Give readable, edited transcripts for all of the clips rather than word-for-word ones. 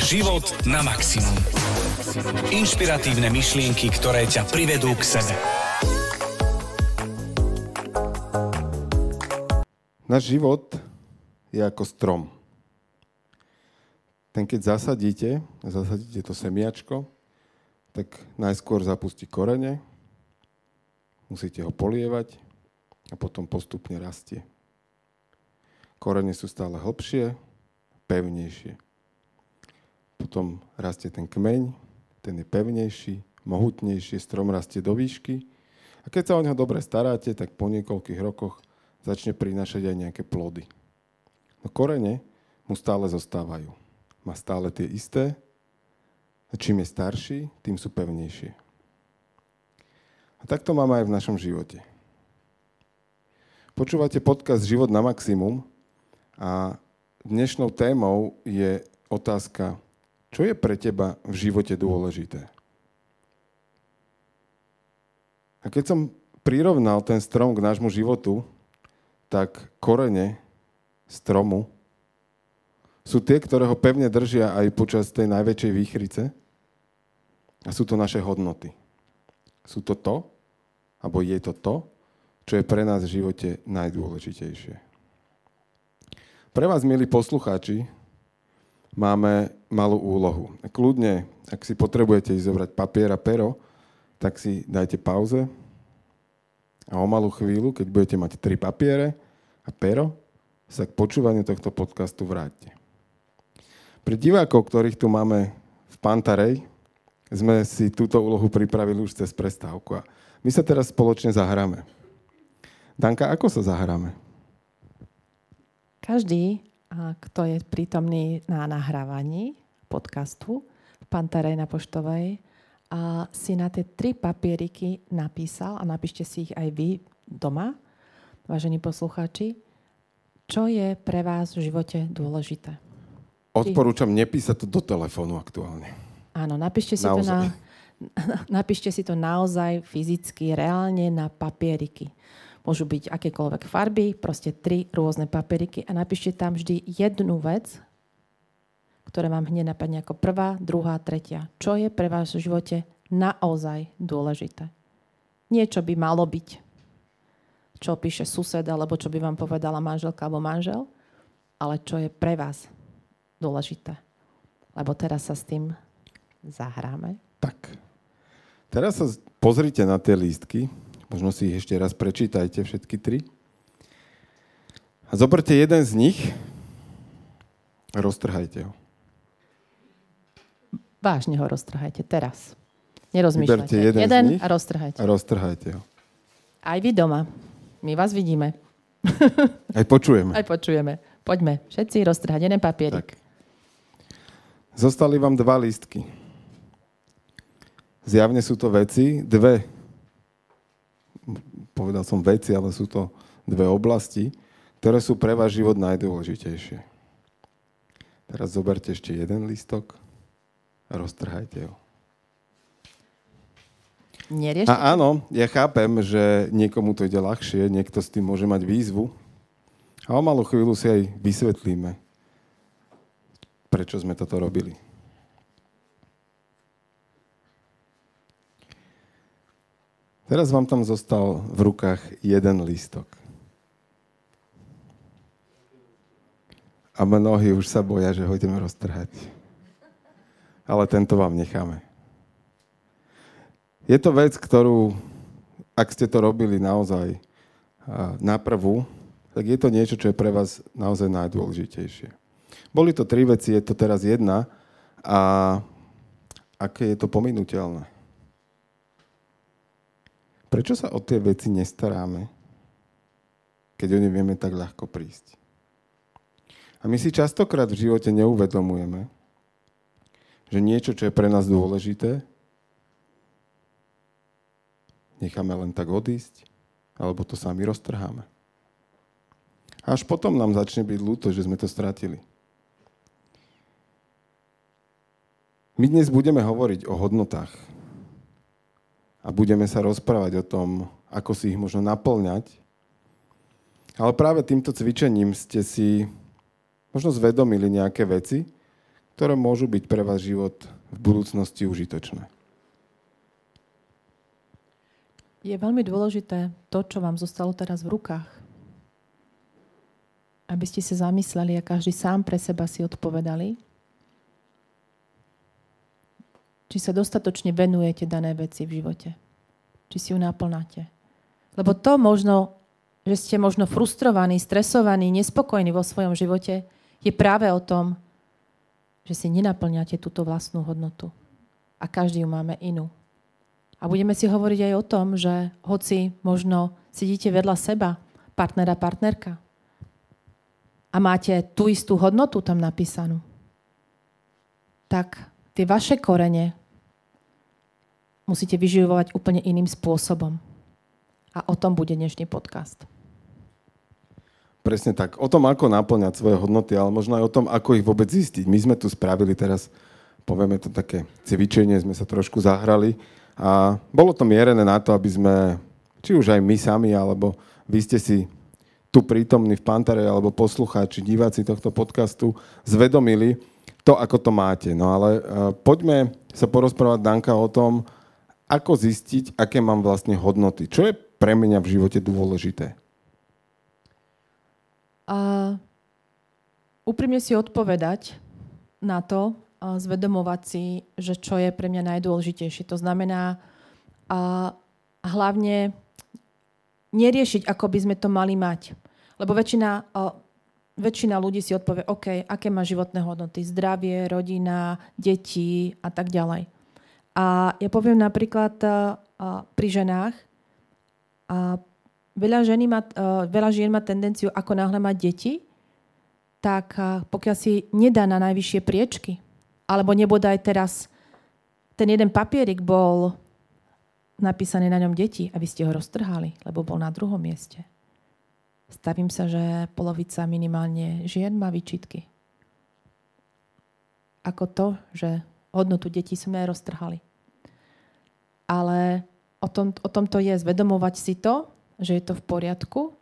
Život na maximum. Inšpiratívne myšlienky, ktoré ťa privedú k sebe. Náš život je ako strom. Ten keď zasadíte to semiačko, tak najskôr zapustí korene, musíte ho polievať a potom postupne rastie. Korene sú stále hlbšie, pevnejšie. Potom rastie ten kmeň, ten je pevnejší, mohutnejší, strom rastie do výšky a keď sa o neho dobre staráte, tak po niekoľkých rokoch začne prinášať aj nejaké plody. No korene mu stále zostávajú. Má stále tie isté a čím je starší, tým sú pevnejšie. A tak to máme aj v našom živote. Počúvate podcast Život na maximum a dnešnou témou je otázka, čo je pre teba v živote dôležité? A keď som prirovnal ten strom k nášmu životu, tak korene stromu sú tie, ktoré ho pevne držia aj počas tej najväčšej výchrice a sú to naše hodnoty. Sú to to, alebo je to to, čo je pre nás v živote najdôležitejšie. Pre vás, milí poslucháči, máme malú úlohu. Kľudne, ak si potrebujete ísť zobrať papier a pero, tak si dajte pauze a o malú chvíľu, keď budete mať 3 papiere a pero, sa k počúvaniu tohto podcastu vráťte. Pre divákov, ktorých tu máme v Panta Rhei, sme si túto úlohu pripravili už cez prestávku a my sa teraz spoločne zahráme. Danka, ako sa zahráme? Každý, kto je prítomný na nahrávaní podcastu v Panta Rhei na Poštovej, si na tie 3 papieriky napísal, a napíšte si ich aj vy doma, vážení poslucháči, čo je pre vás v živote dôležité. Odporúčam nepísať to do telefónu aktuálne. Áno, napíšte si to naozaj fyzicky, reálne na papieriky. Môžu byť akékoľvek farby, proste 3 rôzne papieriky a napíšte tam vždy jednu vec, ktorá vám hneď napadne ako prvá, druhá, tretia. Čo je pre vás v živote naozaj dôležité? Niečo by malo byť. Čo píše sused, alebo čo by vám povedala manželka alebo manžel, ale čo je pre vás dôležité. Lebo teraz sa s tým zahráme. Tak. Teraz sa pozrite na tie lístky. Možno si ich ešte raz prečítajte, všetky 3. A zoberte jeden z nich a roztrhajte ho. Vážne ho roztrhajte teraz. Nerozmýšľajte. Jeden a roztrhajte. A roztrhajte ho. Aj vy doma. My vás vidíme. Aj počujeme. Aj počujeme. Poďme. Všetci roztrhať jeden papierik. Tak. Zostali vám 2 lístky. Zjavne sú to veci, 2 povedal som veci, ale sú to 2 oblasti, ktoré sú pre váš život najdôležitejšie. Teraz zoberte ešte jeden lístok a roztrhajte ho. Neriešte. A áno, ja chápem, že niekomu to ide ľahšie, niekto s tým môže mať výzvu. A o malú chvíľu si aj vysvetlíme, prečo sme toto robili. Teraz vám tam zostal v rukách jeden lístok. A mnohí už sa boja, že ho ideme roztrhať. Ale tento vám necháme. Je to vec, ktorú, ak ste to robili naozaj na prvú, tak je to niečo, čo je pre vás naozaj najdôležitejšie. Boli to 3 veci, je to teraz 1 a aké je to pominuteľné? Prečo sa o tie veci nestaráme, keď o ne vieme tak ľahko prísť? A my si častokrát v živote neuvedomujeme, že niečo, čo je pre nás dôležité, necháme len tak odísť, alebo to sami roztrháme. A až potom nám začne byť ľúto, že sme to stratili. My dnes budeme hovoriť o hodnotách. A budeme sa rozprávať o tom, ako si ich možno naplňať. Ale práve týmto cvičením ste si možno zvedomili nejaké veci, ktoré môžu byť pre vás život v budúcnosti užitočné. Je veľmi dôležité to, čo vám zostalo teraz v rukách. Aby ste sa zamysleli a každý sám pre seba si odpovedali, či sa dostatočne venujete dané veci v živote. Či si ju naplnáte. Lebo to možno, že ste možno frustrovaní, stresovaní, nespokojní vo svojom živote, je práve o tom, že si nenaplňate túto vlastnú hodnotu. A každý ju máme inú. A budeme si hovoriť aj o tom, že hoci možno sedíte vedľa seba, partnera, partnerka, a máte tú istú hodnotu tam napísanú, tak tie vaše korene musíte vyživovať úplne iným spôsobom. A o tom bude dnešný podcast. Presne tak. O tom, ako naplňať svoje hodnoty, ale možno aj o tom, ako ich vôbec zistiť. My sme tu spravili teraz, povieme to také cvičenie, sme sa trošku zahrali a bolo to mierené na to, aby sme, či už aj my sami, alebo vy ste si tu prítomní v Panta Rhei, alebo poslucháči, diváci tohto podcastu, zvedomili to, ako to máte. No ale poďme sa porozprávať, Danka, o tom, ako zistiť, aké mám vlastne hodnoty? Čo je pre mňa v živote dôležité? Úprimne si odpovedať na to, zvedomovať si, že čo je pre mňa najdôležitejšie. To znamená hlavne neriešiť, ako by sme to mali mať. Lebo väčšina ľudí si odpovie, OK, aké má životné hodnoty? Zdravie, rodina, deti a tak ďalej. A ja poviem napríklad pri ženách, veľa žien má tendenciu, ako náhle mať deti, tak pokiaľ si nedá na najvyššie priečky, alebo nebodaj teraz ten jeden papierik bol napísaný na ňom deti, aby ste ho roztrhali, lebo bol na druhom mieste. Stavím sa, že polovica minimálne žien má výčitky. Ako to, že hodnotu detí sme roztrhali. Ale o tom to je zvedomovať si to, že je to v poriadku.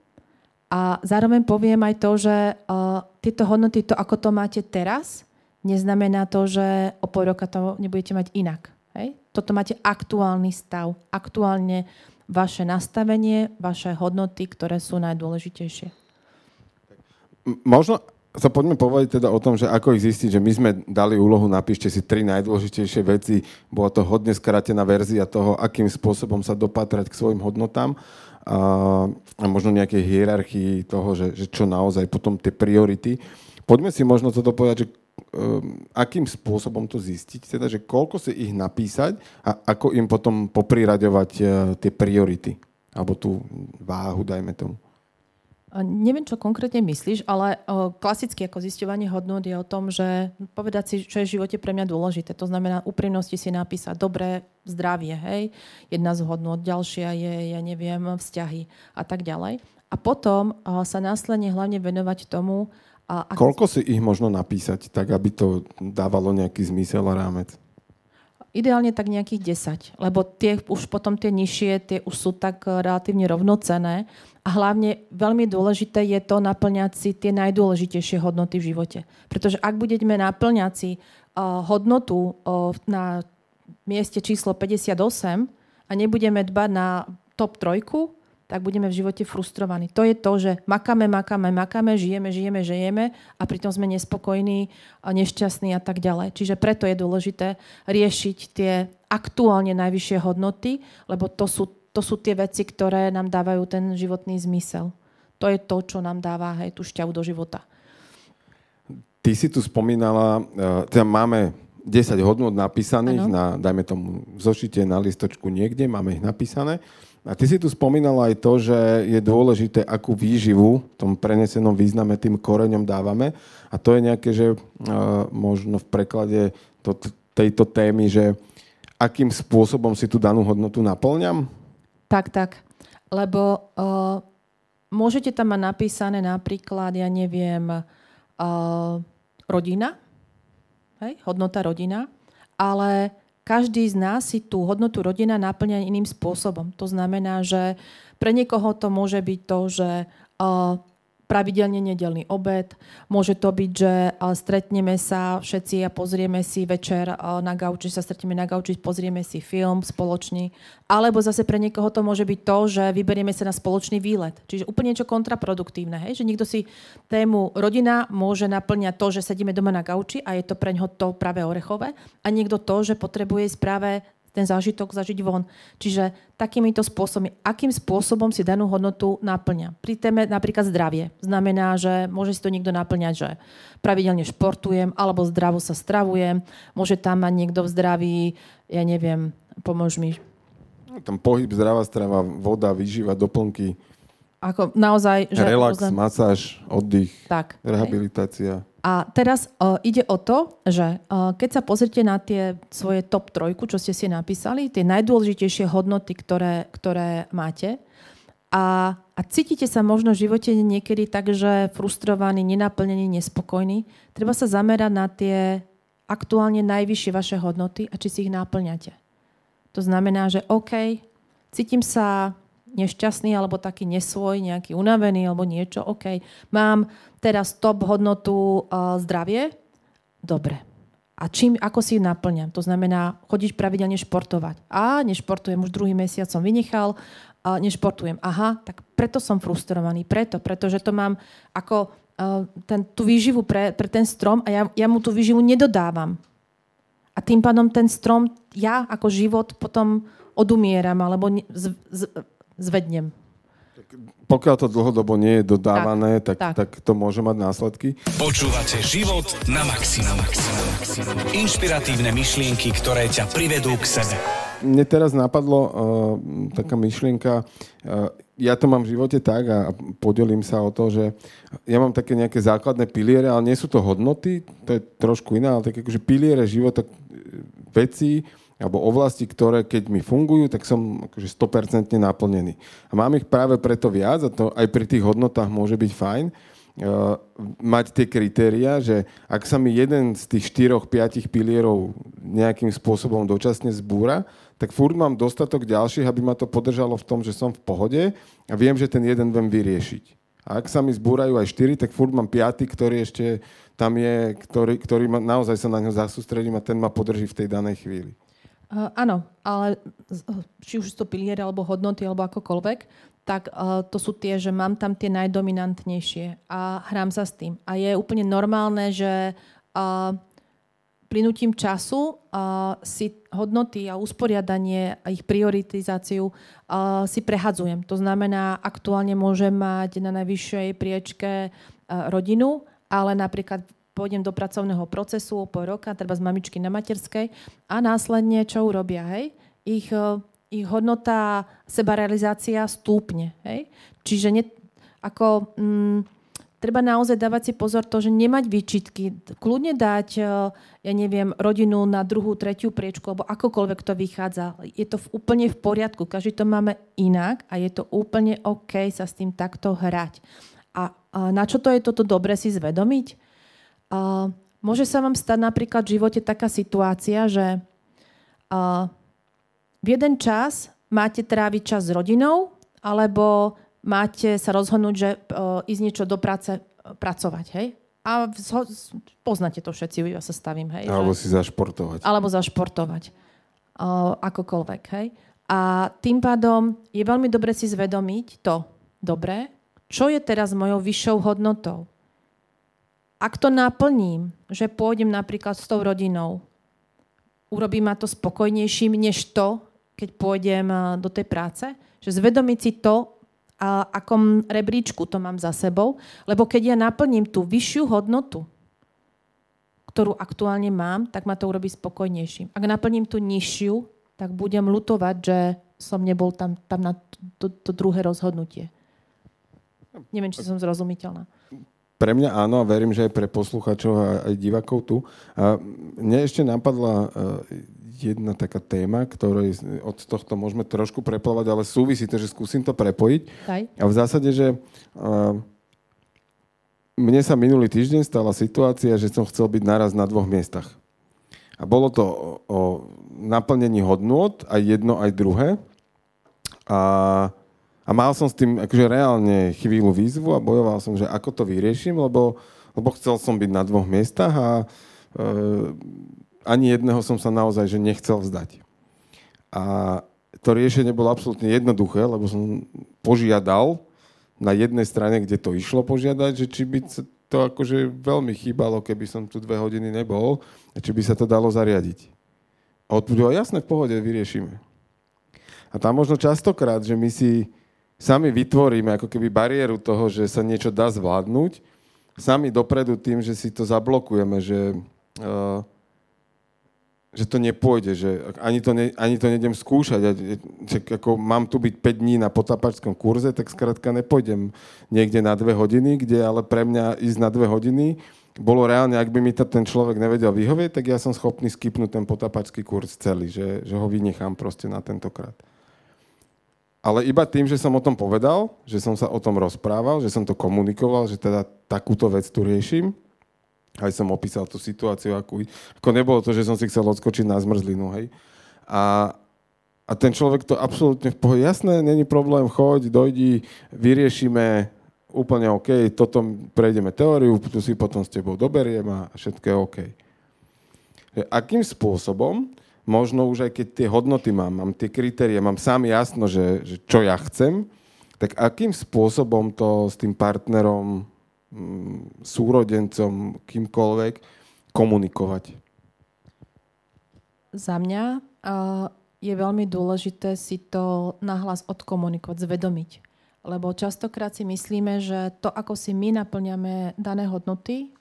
A zároveň poviem aj to, že tieto hodnoty, to ako to máte teraz, neznamená to, že o pol roka to nebudete mať inak. Hej? Toto máte aktuálny stav, aktuálne vaše nastavenie, vaše hodnoty, ktoré sú najdôležitejšie. Možno sa poďme povedať teda o tom, že ako ich zistiť, že my sme dali úlohu, napíšte si 3 najdôležitejšie veci. Bola to hodne skrátená verzia toho, akým spôsobom sa dopatrať k svojim hodnotám a možno nejakej hierarchii toho, že čo naozaj potom tie priority. Poďme si možno toto povedať, že akým spôsobom to zistiť, teda, že koľko si ich napísať a ako im potom popriraďovať tie priority alebo tú váhu, dajme tomu. Neviem, čo konkrétne myslíš, ale klasicky ako zisťovanie hodnôt je o tom, že povedať si, čo je v živote pre mňa dôležité. To znamená, úprimnosti si napísať dobré zdravie, hej, jedna z hodnôt, ďalšia je, ja neviem, vzťahy a tak ďalej. A potom sa následne hlavne venovať tomu... Koľko si ich možno napísať, tak aby to dávalo nejaký zmysel a rámec? Ideálne tak nejakých 10, lebo tie už potom tie nižšie, tie už sú tak relatívne rovnocenné a hlavne veľmi dôležité je to naplňať si tie najdôležitejšie hodnoty v živote. Pretože ak budeme naplňať si hodnotu na mieste číslo 58 a nebudeme dbať na top 3, tak budeme v živote frustrovaní. To je to, že makáme, žijeme a pritom sme nespokojní, nešťastní a tak ďalej. Čiže preto je dôležité riešiť tie aktuálne najvyššie hodnoty, lebo to sú tie veci, ktoré nám dávajú ten životný zmysel. To je to, čo nám dáva tú šťavu do života. Ty si tu spomínala, teda máme 10 hodnot napísaných, dajme tomu v zošite, na listočku niekde, máme ich napísané. A ty si tu spomínala aj to, že je dôležité, akú výživu v tom prenesenom význame tým koreňom dávame. A to je nejaké, že možno v preklade tejto témy, že akým spôsobom si tú danú hodnotu naplňam? Tak. Lebo môžete tam mať napísané napríklad, ja neviem, rodina. Hej? Hodnota rodina. Ale... Každý z nás si tú hodnotu rodina naplňa iným spôsobom. To znamená, že pre niekoho to môže byť to, že pravidelne nedeľný obed. Môže to byť, že stretneme sa všetci a pozrieme si večer na gauči, sa stretneme na gauči, pozrieme si film spoločný. Alebo zase pre niekoho to môže byť to, že vyberieme sa na spoločný výlet. Čiže úplne niečo kontraproduktívne. Hej? Že niekto si tému rodina môže naplňať to, že sedíme doma na gauči a je to preňho to práve orechové. A niekto to, že potrebuje ísť práve ten zážitok zažiť von. Čiže takýmito spôsobmi, akým spôsobom si danú hodnotu naplňa. Pri téme napríklad zdravie. Znamená, že môže si to niekto naplňať, že pravidelne športujem alebo zdravo sa stravujem. Môže tam mať niekto v zdraví, ja neviem, pomôž mi. No, tam pohyb, zdravá strava, voda, výživa, doplnky. Ako naozaj, že relax, masáž, oddych, tak, rehabilitácia. Hej. A teraz ide o to, že keď sa pozrite na tie svoje top 3, čo ste si napísali, tie najdôležitejšie hodnoty, ktoré máte, a cítite sa možno v živote niekedy tak, že frustrovaný, nenaplnený, nespokojný, treba sa zamerať na tie aktuálne najvyššie vaše hodnoty a či si ich náplňate. To znamená, že OK, cítim sa nešťastný alebo taký nesvoj, nejaký unavený alebo niečo, OK. Mám teraz top hodnotu zdravie? Dobre. A čím, ako si naplňam? To znamená chodiť pravidelne športovať. A nešportujem, už druhý mesiac som vynechal, nešportujem. Aha, tak preto som frustrovaný, pretože to mám ako tú výživu pre ten strom a ja mu tú výživu nedodávam. A tým pádom ten strom, ja ako život potom odumieram alebo zvednem. Pokiaľ to dlhodobo nie je dodávané, tak to môže mať následky. Počúvate Život na maximum. Inšpiratívne myšlienky, ktoré ťa privedú k sebe. Mne teraz napadlo taká myšlienka. Ja to mám v živote tak a podelím sa o to, že ja mám také nejaké základné piliere, ale nie sú to hodnoty, to je trošku iné, ale také akože piliere života vecí, alebo oblasti, ktoré keď mi fungujú, tak som akože 100% naplnený. A mám ich práve preto viac a to aj pri tých hodnotách môže byť fajn mať tie kritériá, že ak sa mi jeden z tých 4-5 pilierov nejakým spôsobom dočasne zbúra, tak furt mám dostatok ďalších, aby ma to podržalo v tom, že som v pohode a viem, že ten jeden viem vyriešiť. A ak sa mi zbúrajú aj 4, tak furt mám 5, ktorý ešte tam je, ktorý ma, naozaj sa na ňo zasústredím a ten ma podrží v tej danej chvíli. Áno, ale či už to piliere, alebo hodnoty, alebo akokoľvek, tak to sú tie, že mám tam tie najdominantnejšie a hrám sa s tým. A je úplne normálne, že plynutím času si hodnoty a usporiadanie a ich prioritizáciu si prehadzujem. To znamená, aktuálne môžem mať na najvyššej priečke rodinu, ale napríklad pôjdem do pracovného procesu o pol roka, treba z mamičky na materskej a následne čo urobia, hej? Ich hodnota, sebarealizácia stúpne, hej? Čiže treba naozaj dávať si pozor to, že nemať výčitky, kľudne dať, ja neviem, rodinu na 2., 3. priečku, alebo akokoľvek to vychádza. Je to úplne v poriadku, každý to máme inak a je to úplne OK sa s tým takto hrať. A na čo to je toto dobre si zvedomiť? Môže sa vám stať napríklad v živote taká situácia, že v jeden čas máte tráviť čas s rodinou, alebo máte sa rozhodnúť, že ísť niečo do práce pracovať, hej? A poznáte to všetci, ja sa stavím, hej? Alebo si zašportovať. Akokoľvek, hej? A tým pádom je veľmi dobre si zvedomiť to, dobre, čo je teraz mojou vyššou hodnotou. Ak to naplním, že pôjdem napríklad s tou rodinou, urobí ma to spokojnejším, než to, keď pôjdem do tej práce. Že zvedomiť si to, akom rebríčku to mám za sebou. Lebo keď ja naplním tú vyššiu hodnotu, ktorú aktuálne mám, tak ma to urobí spokojnejším. Ak naplním tú nižšiu, tak budem ľutovať, že som nebol tam na to druhé rozhodnutie. Neviem, či som zrozumiteľná. Pre mňa áno a verím, že aj pre poslucháčov a aj divákov tu. A mne ešte napadla jedna taká téma, ktorej od tohto môžeme trošku preplovať, ale súvisí to, že skúsim to prepojiť. Aj. A v zásade, že mne sa minulý týždeň stala situácia, že som chcel byť naraz na 2 miestach. A bolo to o naplnení hodnôt, aj jedno, aj druhé. A A mal som s tým akože reálne chvíľu výzvu a bojoval som, že ako to vyrieším, lebo chcel som byť na dvoch miestach a ani jedného som sa naozaj že nechcel vzdať. A to riešenie bolo absolútne jednoduché, lebo som požiadal na jednej strane, kde to išlo požiadať, že či by to akože veľmi chýbalo, keby som tu 2 hodiny nebol, a či by sa to dalo zariadiť. A odpovedal, jasné, v pohode, vyriešime. A tam možno častokrát, že my si sami vytvoríme ako keby bariéru toho, že sa niečo dá zvládnuť. Sami dopredu tým, že si to zablokujeme, že to nepôjde, že ani to nejdem skúšať. Ako mám tu byť 5 dní na potápačskom kurze, tak skrátka nepôjdem niekde na 2 hodiny, kde ale pre mňa ísť na 2 hodiny bolo reálne, ak by mi ten človek nevedel vyhovieť, tak ja som schopný skipnúť ten potápačský kurz celý, že ho vynechám proste na tentokrát. Ale iba tým, že som o tom povedal, že som sa o tom rozprával, že som to komunikoval, že teda takúto vec tu riešim. Aj som opísal tú situáciu, ako nebolo to, že som si chcel odskočiť na zmrzlinu, hej. A ten človek to absolútne v pohode, jasné, není problém, choď, dojdi, vyriešime, úplne OK, toto prejdeme teóriu, tu si potom s tebou doberiem a všetko je OK. Akým spôsobom možno už aj keď tie hodnoty mám tie kritéria, mám sám jasno, že čo ja chcem, tak akým spôsobom to s tým partnerom, súrodencom, kýmkoľvek komunikovať? Za mňa je veľmi dôležité si to nahlas odkomunikovať, zvedomiť. Lebo častokrát si myslíme, že to, ako si my naplňame dané hodnoty,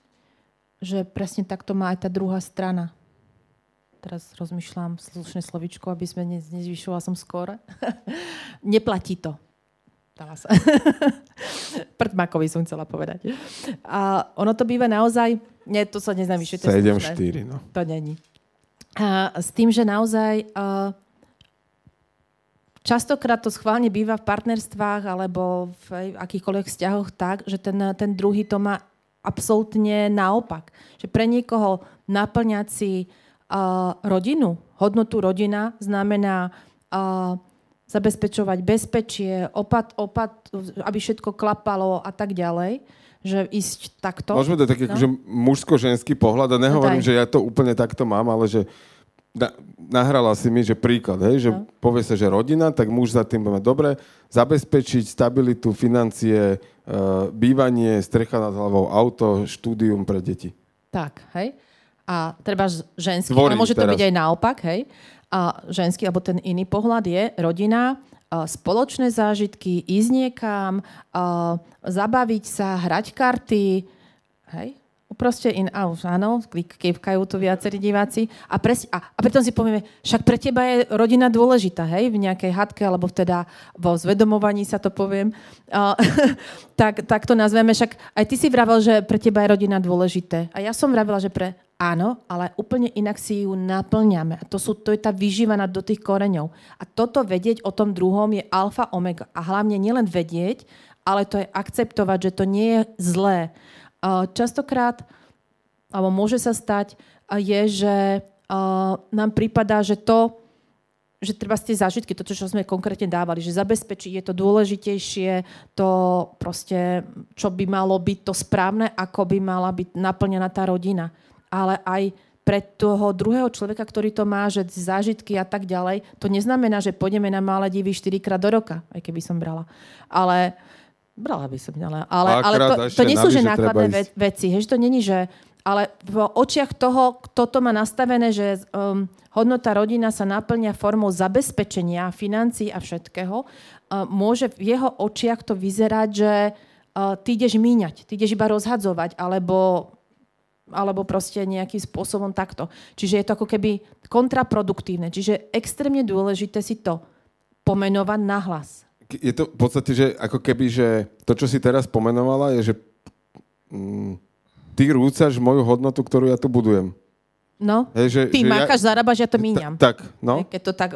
že presne takto má aj tá druhá strana. Teraz rozmýšľam slušné slovičko, aby sme nezvyšovala som skôr. Neplatí to. Dala sa. Prdmakovi som chcela povedať. A ono to býva naozaj... Nie, to sa neznám vyššie. 7-4, no. To není. A s tým, že naozaj... Častokrát to schválne býva v partnerstvách alebo v akýchkoľvek vzťahoch tak, že ten druhý to má absolútne naopak. Že pre niekoho naplňať si rodinu, hodnotu rodina znamená zabezpečovať bezpečie, aby všetko klapalo a tak ďalej, že ísť takto. Môžeme dať taký akože mužsko-ženský pohľad a nehovorím, že ja to úplne takto mám, ale že nahrala si mi, že príklad, hej, že povie sa, že rodina, tak muž za tým bude dobre zabezpečiť stabilitu, financie, bývanie, strecha nad hlavou, auto, štúdium pre deti. Tak, hej. A treba ženský, ale môže to byť aj naopak, hej. A ženský, alebo ten iný pohľad je rodina, spoločné zážitky, ísť niekam, zabaviť sa, hrať karty, hej. Proste áno, kývkajú tu viacerí diváci. A preto si povieme, však pre teba je rodina dôležitá, hej, v nejakej hádke, alebo teda vo zvedomovaní sa to poviem. Tak to nazveme, však aj ty si vravel, že pre teba je rodina dôležité. A ja som vravila, že áno, ale úplne inak si ju naplňame. To je tá vyžívaná do tých koreňov. A toto vedieť o tom druhom je alfa, omega. A hlavne nielen vedieť, ale to je akceptovať, že to nie je zlé. Častokrát, alebo môže sa stať, je, že nám prípada, že treba z tie zážitky, to, čo sme konkrétne dávali, že zabezpečiť je to dôležitejšie, to proste, čo by malo byť to správne, ako by mala byť naplnená tá rodina. Ale aj pre toho druhého človeka, ktorý to má, že zážitky a tak ďalej, to neznamená, že pôjdeme na Maledivy 4-krát do roka, aj keby som brala. Ale... Brala by som, ale to nie sú, že nákladné veci. Hež, to není, že... Ale v očiach toho, kto to má nastavené, že hodnota rodina sa naplňa formou zabezpečenia, financií a všetkého, môže v jeho očiach to vyzerať, že ty ideš míňať, ty ideš iba rozhadzovať, alebo proste nejakým spôsobom takto. Čiže je to ako keby kontraproduktívne. Čiže extrémne dôležité si to pomenovať nahlas. Je to v podstate, že ako keby, že to, čo si teraz pomenovala, je, že ty rúcaš moju hodnotu, ktorú ja tu budujem. No, hej, že, ty makáš, zarábaš, ja to míňam. Tak, no. Keď to tak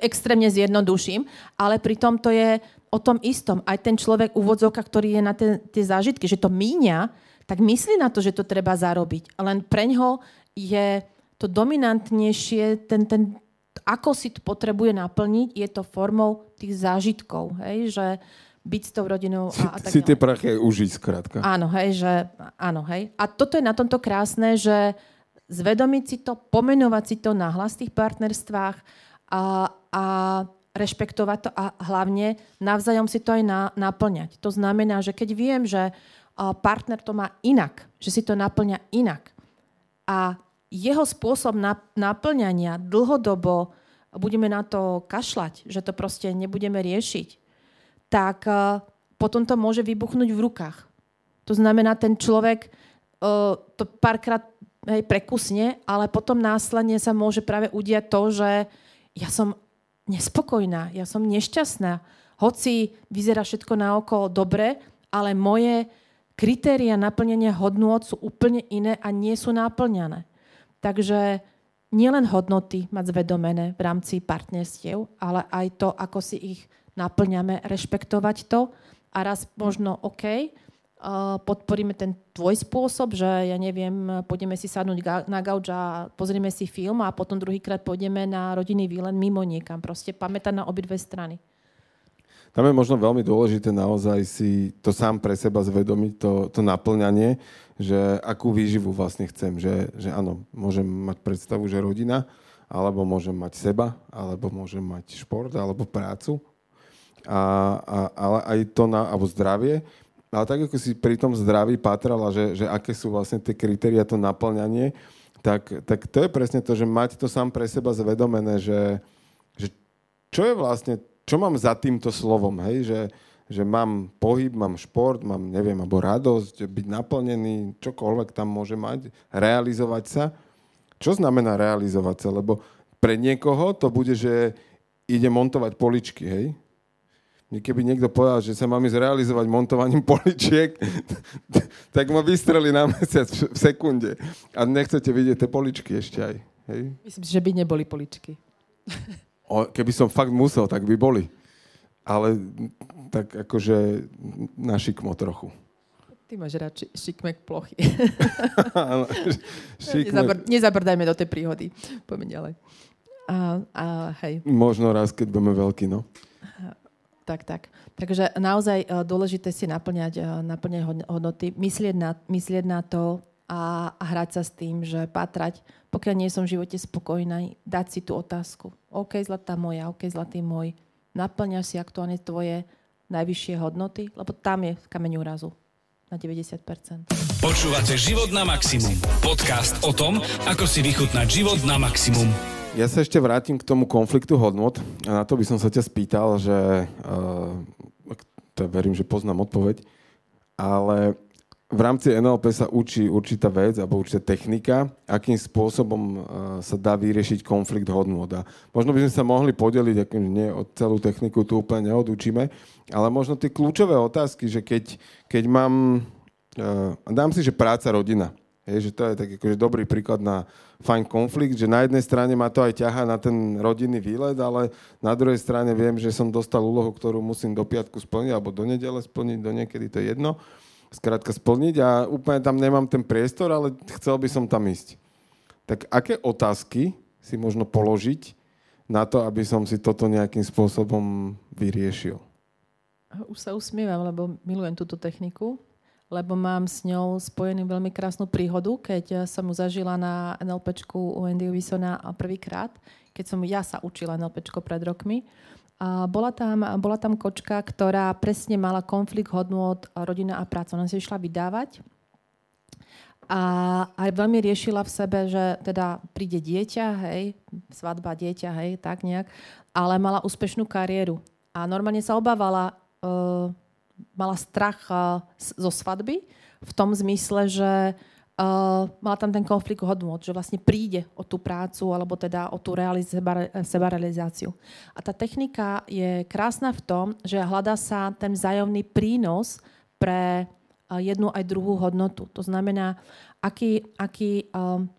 extrémne zjednoduším, ale pritom to je o tom istom. Aj ten človek úvodzovka, ktorý je na tie zážitky, že to míňa, tak myslí na to, že to treba zarobiť. Len preňho je to dominantnejšie ten ako si to potrebuje naplniť, je to formou tých zážitkov, hej, že byť s tou rodinou a tak ďalej. Si tie prachy užiť, skrátka. Áno, hej, že áno, hej. A toto je na tomto krásne, že zvedomiť si to, pomenovať si to nahlas v tých partnerstvách a rešpektovať to a hlavne navzájom si to aj naplňať. To znamená, že keď viem, že partner to má inak, že si to naplňa inak a jeho spôsob naplňania dlhodobo budeme na to kašľať, že to proste nebudeme riešiť, tak potom to môže vybuchnúť v rukách. To znamená, ten človek to párkrát prekusne, ale potom následne sa môže práve udiať to, že ja som nespokojná, ja som nešťastná. Hoci vyzerá všetko naokolo dobre, ale moje kritéria naplnenia hodnôt sú úplne iné a nie sú naplňané. Takže nielen hodnoty mať zvedomené v rámci partnerstiev, ale aj to, ako si ich naplňame, rešpektovať to a raz možno OK, podporíme ten tvoj spôsob, že ja neviem, pôjdeme si sadnúť na gauč a pozrieme si film a potom druhýkrát pôjdeme na rodinný výlet mimo niekam. Proste pamätať na obidve strany. Tam je možno veľmi dôležité naozaj si to sám pre seba zvedomiť, to naplňanie, že akú výživu vlastne chcem. Že áno, môžem mať predstavu, že rodina, alebo môžem mať seba, alebo môžem mať šport, alebo prácu. Ale aj to alebo zdravie. Ale tak, ako si pri tom zdraví pátrala, že aké sú vlastne tie kritériá, to naplňanie, tak to je presne to, že mať to sám pre seba zvedomené, že čo je vlastne, čo mám za týmto slovom, hej? Že mám pohyb, mám šport, mám, neviem, alebo radosť, byť naplnený, čokoľvek tam môže mať, realizovať sa. Čo znamená realizovať sa? Lebo pre niekoho to bude, že ide montovať poličky, hej? Keby niekto povedal, že sa mám ísť realizovať montovaním poličiek, tak ma vystrelí na mesiac v sekunde. A nechcete vidieť tie poličky ešte aj. Hej? Myslím, že by neboli poličky. Keby som fakt musel, tak by boli. Ale tak akože na šikmo trochu. Ty máš rád šikmek plochy. Nezabrdajme do tej príhody. Poďme ďalej. Hej. Možno raz, keď budeme veľkí, no. Tak. Takže naozaj dôležité si naplňať hodnoty, myslieť na to a hrať sa s tým, že pátrať, pokiaľ nie som v živote spokojná, dať si tú otázku. OK, zlatá moja, OK, zlatý môj, naplňaš si aktuálne tvoje najvyššie hodnoty, lebo tam je kameň úrazu na 90%. Počúvate Život na maximum. Podcast o tom, ako si vychutnať život na maximum. Ja sa ešte vrátim k tomu konfliktu hodnot a na to by som sa ťa spýtal, že verím, že poznám odpoveď, ale v rámci NLP sa učí určitá vec alebo určitá technika, akým spôsobom sa dá vyriešiť konflikt hodnot. A možno by sme sa mohli podeliť, akože nie celú techniku tu úplne neodučíme, ale možno tie kľúčové otázky, že keď mám, dám si, že práca, rodina. Je, že to je tak akože dobrý príklad na fajn konflikt, že na jednej strane ma to aj ťahá na ten rodinný výlet, ale na druhej strane viem, že som dostal úlohu, ktorú musím do piatku splniť, alebo do nedele splniť, do niekedy, to je jedno. Skrátka splniť a úplne tam nemám ten priestor, ale chcel by som tam ísť. Tak aké otázky si možno položiť na to, aby som si toto nejakým spôsobom vyriešil? Už sa usmievam, lebo milujem túto techniku. Lebo mám s ňou spojenú veľmi krásnu príhodu, keď som ju zažila na NLPčku u Andyho Wilsona prvýkrát, keď som ja sa učila NLPčko pred rokmi. A bola tam kočka, ktorá presne mala konflikt hodnôt rodina a práca. Ona si išla vydávať a veľmi riešila v sebe, že teda príde dieťa, hej, svadba dieťa, hej, tak nejak, ale mala úspešnú kariéru. A normálne sa obávala... Mala strach zo svadby v tom zmysle, že mala tam ten konflikt hodnôt, že vlastne príde o tú prácu alebo teda o tú sebarealizáciu. A tá technika je krásna v tom, že hľadá sa ten vzájomný prínos pre jednu aj druhú hodnotu. To znamená, aký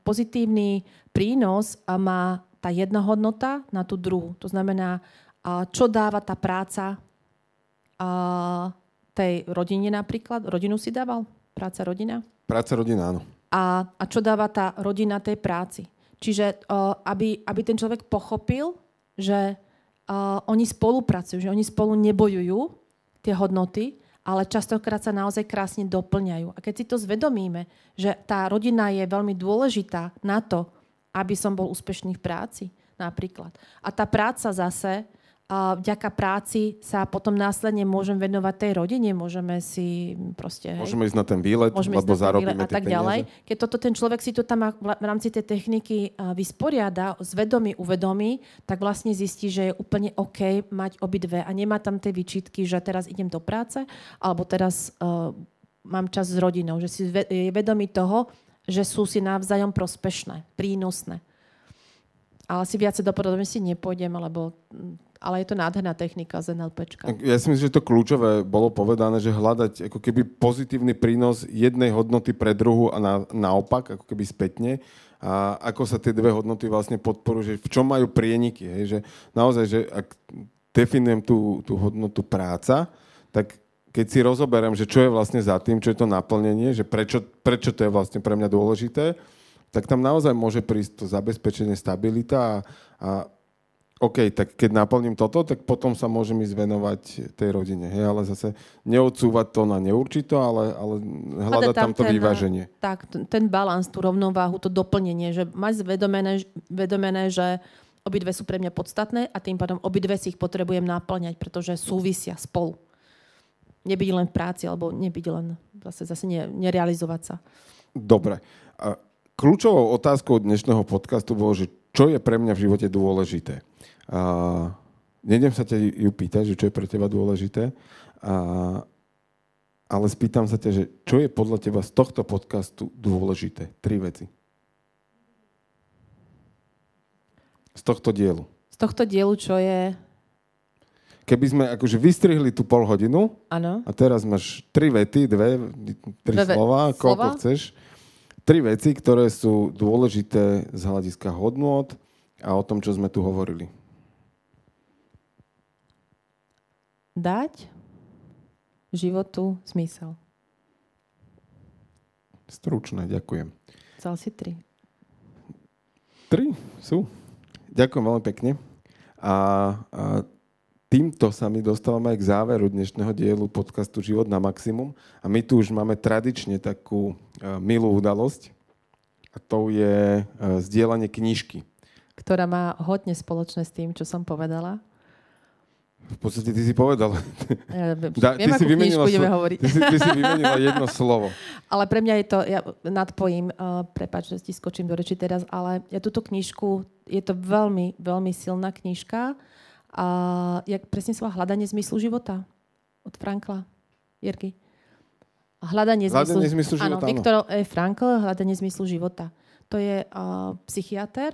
pozitívny prínos má tá jedna hodnota na tú druhú. To znamená, čo dáva tá práca tej rodine napríklad. Rodinu si dával? Práca, rodina? Práca, rodina, áno. A čo dáva tá rodina tej práci? Čiže aby ten človek pochopil, že oni spolupracujú, že oni spolu nebojujú tie hodnoty, ale častokrát sa naozaj krásne doplňajú. A keď si to zvedomíme, že tá rodina je veľmi dôležitá na to, aby som bol úspešný v práci napríklad. A tá práca zase, vďaka práci sa potom následne môžem venovať tej rodine, môžeme si proste... Môžeme ísť na ten výlet, lebo zarobíme tie peniaze. Keď toto ten človek si to tam v rámci tej techniky vysporiada, uvedomí, tak vlastne zistí, že je úplne OK mať obidve a nemá tam tie výčitky, že teraz idem do práce, alebo teraz mám čas s rodinou. Že si je vedomý toho, že sú si navzájom prospešné, prínosné. Ale si viac dopodobne si nepôjdem, ale je to nádherná technika z NLPčka. Ja si myslím, že to kľúčové bolo povedané, že hľadať ako keby pozitívny prínos jednej hodnoty pre druhu a naopak, ako keby spätne. A ako sa tie dve hodnoty vlastne podporujú, že v čom majú prieniky. Hej? Že naozaj, že ak definujem tú hodnotu práca, tak keď si rozoberiem, že čo je vlastne za tým, čo je to naplnenie, že prečo to je vlastne pre mňa dôležité, tak tam naozaj môže prísť to zabezpečenie, stabilita a OK, tak keď naplním toto, tak potom sa môžem ísť venovať tej rodine. Hej, ale zase neodsúvať to na neurčito, ale hľadať tam to vyváženie. Tak, ten balans, tú rovnováhu, to doplnenie, že mať vedomené, že obidve sú pre mňa podstatné a tým pádom obidve si ich potrebujem naplňať, pretože súvisia spolu. Nebyť len v práci, alebo nebyť len zase nerealizovať sa. Dobre. Kľúčovou otázkou dnešného podcastu bolo, že čo je pre mňa v živote dôležité. Nejdem sa ťa ju pýtať, že čo je pre teba dôležité, ale spýtam sa ťa, že čo je podľa teba z tohto podcastu dôležité? 3 veci. Z tohto dielu. Z tohto dielu, čo je... Keby sme akože vystrihli tú pol hodinu, ano. A teraz máš 3 vety, 3 slova, koľko chceš... 3 veci, ktoré sú dôležité z hľadiska hodnôt a o tom, čo sme tu hovorili. Dať životu zmysel. Stručné, ďakujem. Chcel si 3. 3 sú. Ďakujem veľmi pekne. A týmto sa my dostávame aj k záveru dnešného dielu podcastu Život na maximum. A my tu už máme tradične takú milú udalosť. A to je zdieľanie knižky. Ktorá má hodne spoločné s tým, čo som povedala. V podstate ty si povedala. Viem, akú knižku budeme hovoriť. Ty si vymenila jedno slovo. Ale pre mňa je to, ja nadpojím, prepáč, že ti skočím do reči teraz, ale ja túto knižku, je to veľmi, veľmi silná knižka. A jak presne slova Hľadanie zmyslu života od Frankla, Jergy. Hľadanie zmyslu života. Áno, Viktor E. Frankl, Hľadanie zmyslu života. To je psychiater,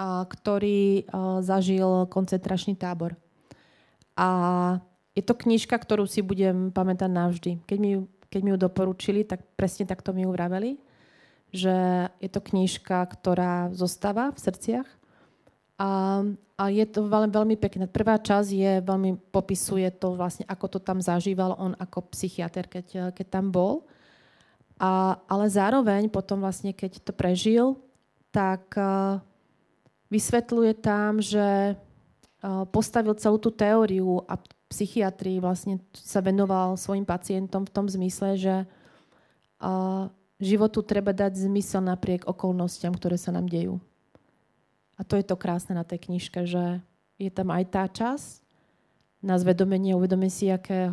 ktorý zažil koncentračný tábor. A je to knižka, ktorú si budem pamätať navždy. Keď mi ju doporučili, tak presne takto mi ju vraveli, že je to knižka, ktorá zostáva v srdciach. A je to veľmi pekné. Prvá časť popisuje to vlastne, ako to tam zažíval on ako psychiater, keď tam bol. Ale zároveň potom vlastne, keď to prežil, tak vysvetľuje tam, že postavil celú tú teóriu a psychiatrii vlastne sa venoval svojim pacientom v tom zmysle, že životu treba dať zmysel napriek okolnostiam, ktoré sa nám dejú. A to je to krásne na tej knižke, že je tam aj tá časť na zvedomenie, uvedomenie si, aké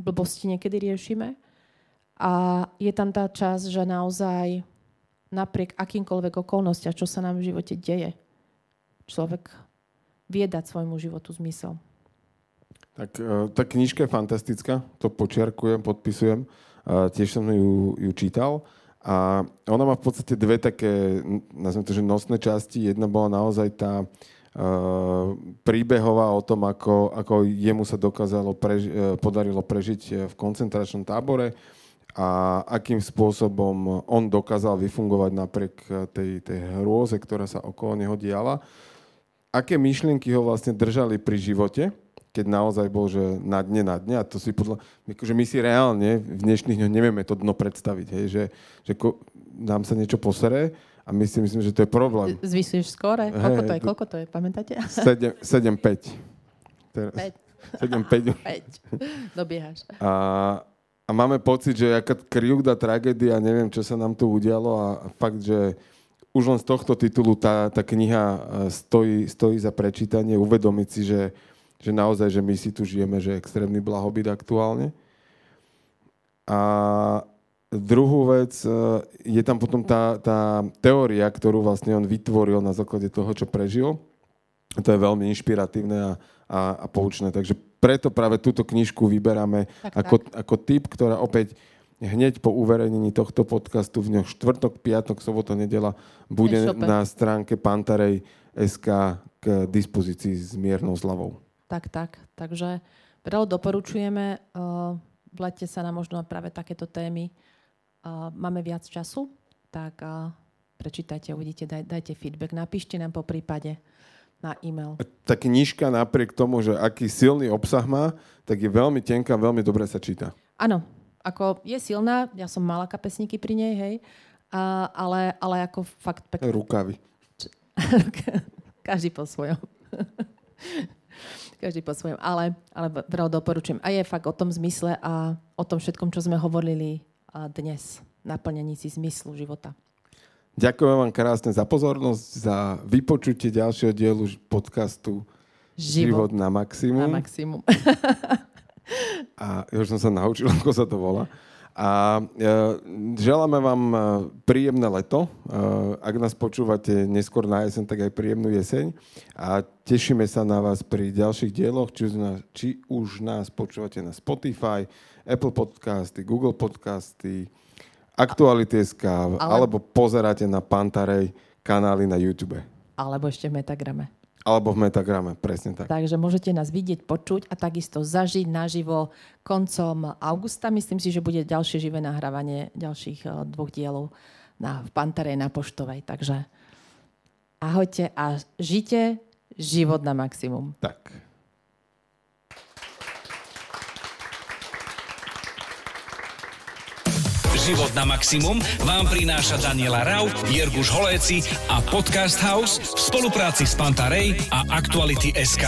blbosti niekedy riešime. A je tam tá časť, že naozaj napriek akýmkoľvek okolnostiam, čo sa nám v živote deje, človek vie dať svojmu životu zmysel. Tak tá knižka je fantastická, to počiarkujem, podpisujem. Tiež som ju čítal. A ona má v podstate dve také, nazvime to, že nosné časti. Jedna bola naozaj tá príbehová o tom, ako jemu sa dokázalo podarilo prežiť v koncentračnom tábore a akým spôsobom on dokázal vyfungovať napriek tej hrôze, ktorá sa okolo neho diala. Aké myšlienky ho vlastne držali pri živote, keď naozaj bol, že na dne. A to si že my si reálne v dnešných dňoch nevieme to dno predstaviť. Hej, že nám sa niečo posere A my si myslím, že to je problém. Zvyšuješ skóre? Koľko to je? Pamätáte? 7,5. 7,5. Dobiehaš. A máme pocit, že jaká kryúda, tragédia, neviem, čo sa nám tu udialo a fakt, že už len z tohto titulu tá kniha stojí za prečítanie, uvedomiť si, že naozaj, že my si tu žijeme, že je extrémny blahobyt aktuálne. A druhú vec, je tam potom tá teória, ktorú vlastne on vytvoril na základe toho, čo prežil. To je veľmi inšpiratívne a poučné. Takže preto práve túto knižku vyberáme ako tip, ktorá opäť hneď po uverejnení tohto podcastu v dňoch štvrtok, piatok, sobota, nedeľa bude na stránke Panta Rhei.sk k dispozícii s miernou zľavou. Tak. Takže veľmi doporučujeme. Vleďte sa na možno práve takéto témy. Máme viac času, tak prečítajte, uvidíte, dajte feedback, napíšte nám po prípade na e-mail. Tá knižka napriek tomu, že aký silný obsah má, tak je veľmi tenká, veľmi dobre sa číta. Áno, ako je silná, ja som mala kapesníky pri nej, hej, ale ako fakt pekná. Rukavy. Každý po svojom. Každý po svojom, ale veľmi doporučujem. A je fakt o tom zmysle a o tom všetkom, čo sme hovorili dnes, naplnení si zmyslu života. Ďakujem vám krásne za pozornosť, za vypočutie ďalšieho dielu podcastu Život na maximum. Na maximum. A už som sa naučil, ako sa to volá. A želáme vám príjemné leto. Ak nás počúvate neskôr na jeseň, tak aj príjemnú jeseň. A tešíme sa na vás pri ďalších dieloch, či už nás počúvate na Spotify, Apple Podcasty, Google Podcasty, Aktuality.sk, alebo pozeráte na Panta Rhei kanály na YouTube. Alebo ešte v Metagrame. Alebo v Metagrame, presne tak. Takže môžete nás vidieť, počuť a takisto zažiť naživo koncom augusta. Myslím si, že bude ďalšie živé nahrávanie ďalších dvoch dielov v Panta Rhei na Poštovej. Takže ahojte a žite život na maximum. Tak. Život na maximum vám prináša Daniela Rau, Jerguš Holéczy a Podcast House v spolupráci s Panta Rhei a Aktuality.sk.